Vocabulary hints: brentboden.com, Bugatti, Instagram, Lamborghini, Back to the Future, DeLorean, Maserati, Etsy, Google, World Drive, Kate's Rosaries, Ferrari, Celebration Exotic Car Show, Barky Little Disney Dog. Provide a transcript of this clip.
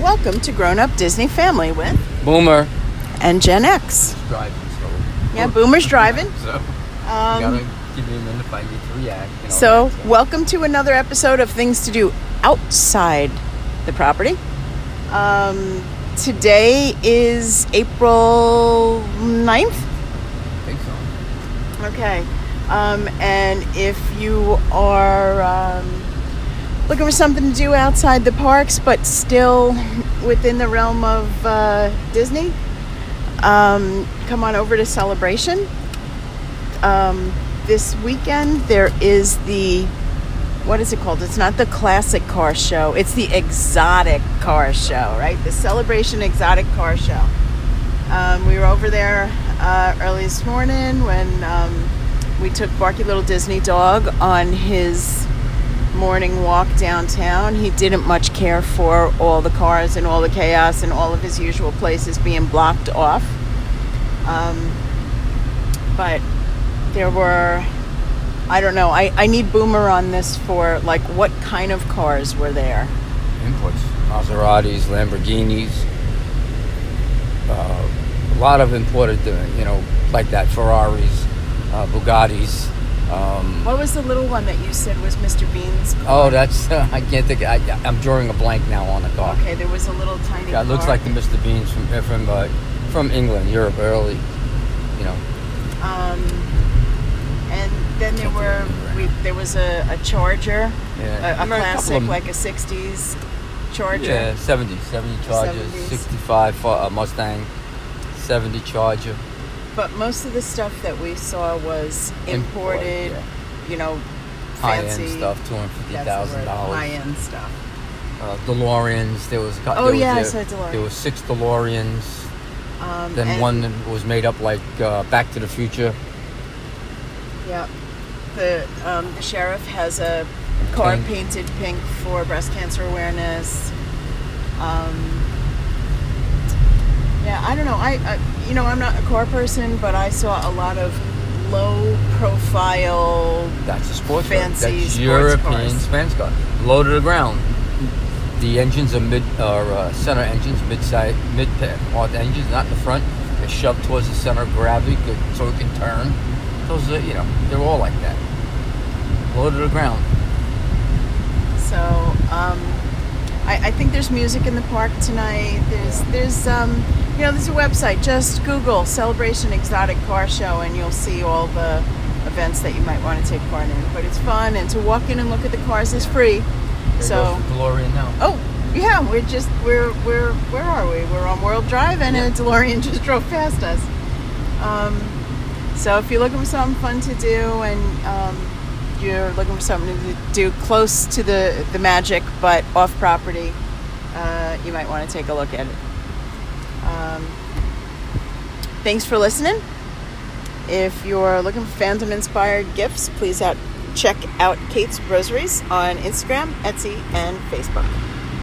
Welcome to Grown Up Disney Family with Boomer and Gen X. Driving, so yeah, Boomer's driving. So gotta keep him in if I need to react. And all so, that, so welcome to another episode of things to do outside the property. Today is April 9th. I think so. Okay. And if you are looking for something to do outside the parks, but still within the realm of Disney, come on over to Celebration. This weekend there is the, what is it called? It's not the classic car show. It's the exotic car show, right? The Celebration Exotic Car Show. We were over there early this morning when we took Barky Little Disney Dog on his morning walk downtown. He didn't much care for all the cars and all the chaos and all of his usual places being blocked off. But there were, I don't know, I need Boomer on this for, like, what kind of cars were there? Imports. Maseratis, Lamborghinis, a lot of imported, you know, like that, Ferraris. Bugattis. What was the little one that you said was Mr. Bean's car? Oh, that's I can't think. I'm drawing a blank now on the car. Okay, there was a little tiny. Yeah, it looks like the Mr. Bean's from England, Europe, early. You know. And then there were there was a Charger. Yeah. A classic, like a '60s Charger. Yeah, '70 Charger, '65 Mustang, '70 Charger. But most of the stuff that we saw was imported, you know, fancy. High-end stuff, $250,000. High-end stuff. DeLoreans, there was... I saw DeLoreans. There were 6 DeLoreans. Then one was made up like Back to the Future. Yeah. The sheriff has a car painted pink for breast cancer awareness. Yeah, I don't know. You know, I'm not a car person, but I saw a lot of low-profile, that's a sports fancy that's sports European sports car, low to the ground. The engines are center engines, mid-part engines, not in the front. They're shoved towards the center of gravity so it can turn. Those are, you know, they're all like that, low to the ground. So, I think there's music in the park tonight. There's you know, there's a website. Just Google Celebration Exotic Car Show and you'll see all the events that you might want to take part in. But it's fun, and to walk in and look at the cars is free. There goes the DeLorean now. Oh, yeah, we're where are we? We're on World Drive, and a DeLorean just drove past us. So if you're looking for something fun to do, and you're looking for something to do close to the magic but off property, you might want to take a look at it. Thanks for listening. If you're looking for fandom inspired gifts, please check out Kate's Rosaries on Instagram, Etsy, and Facebook.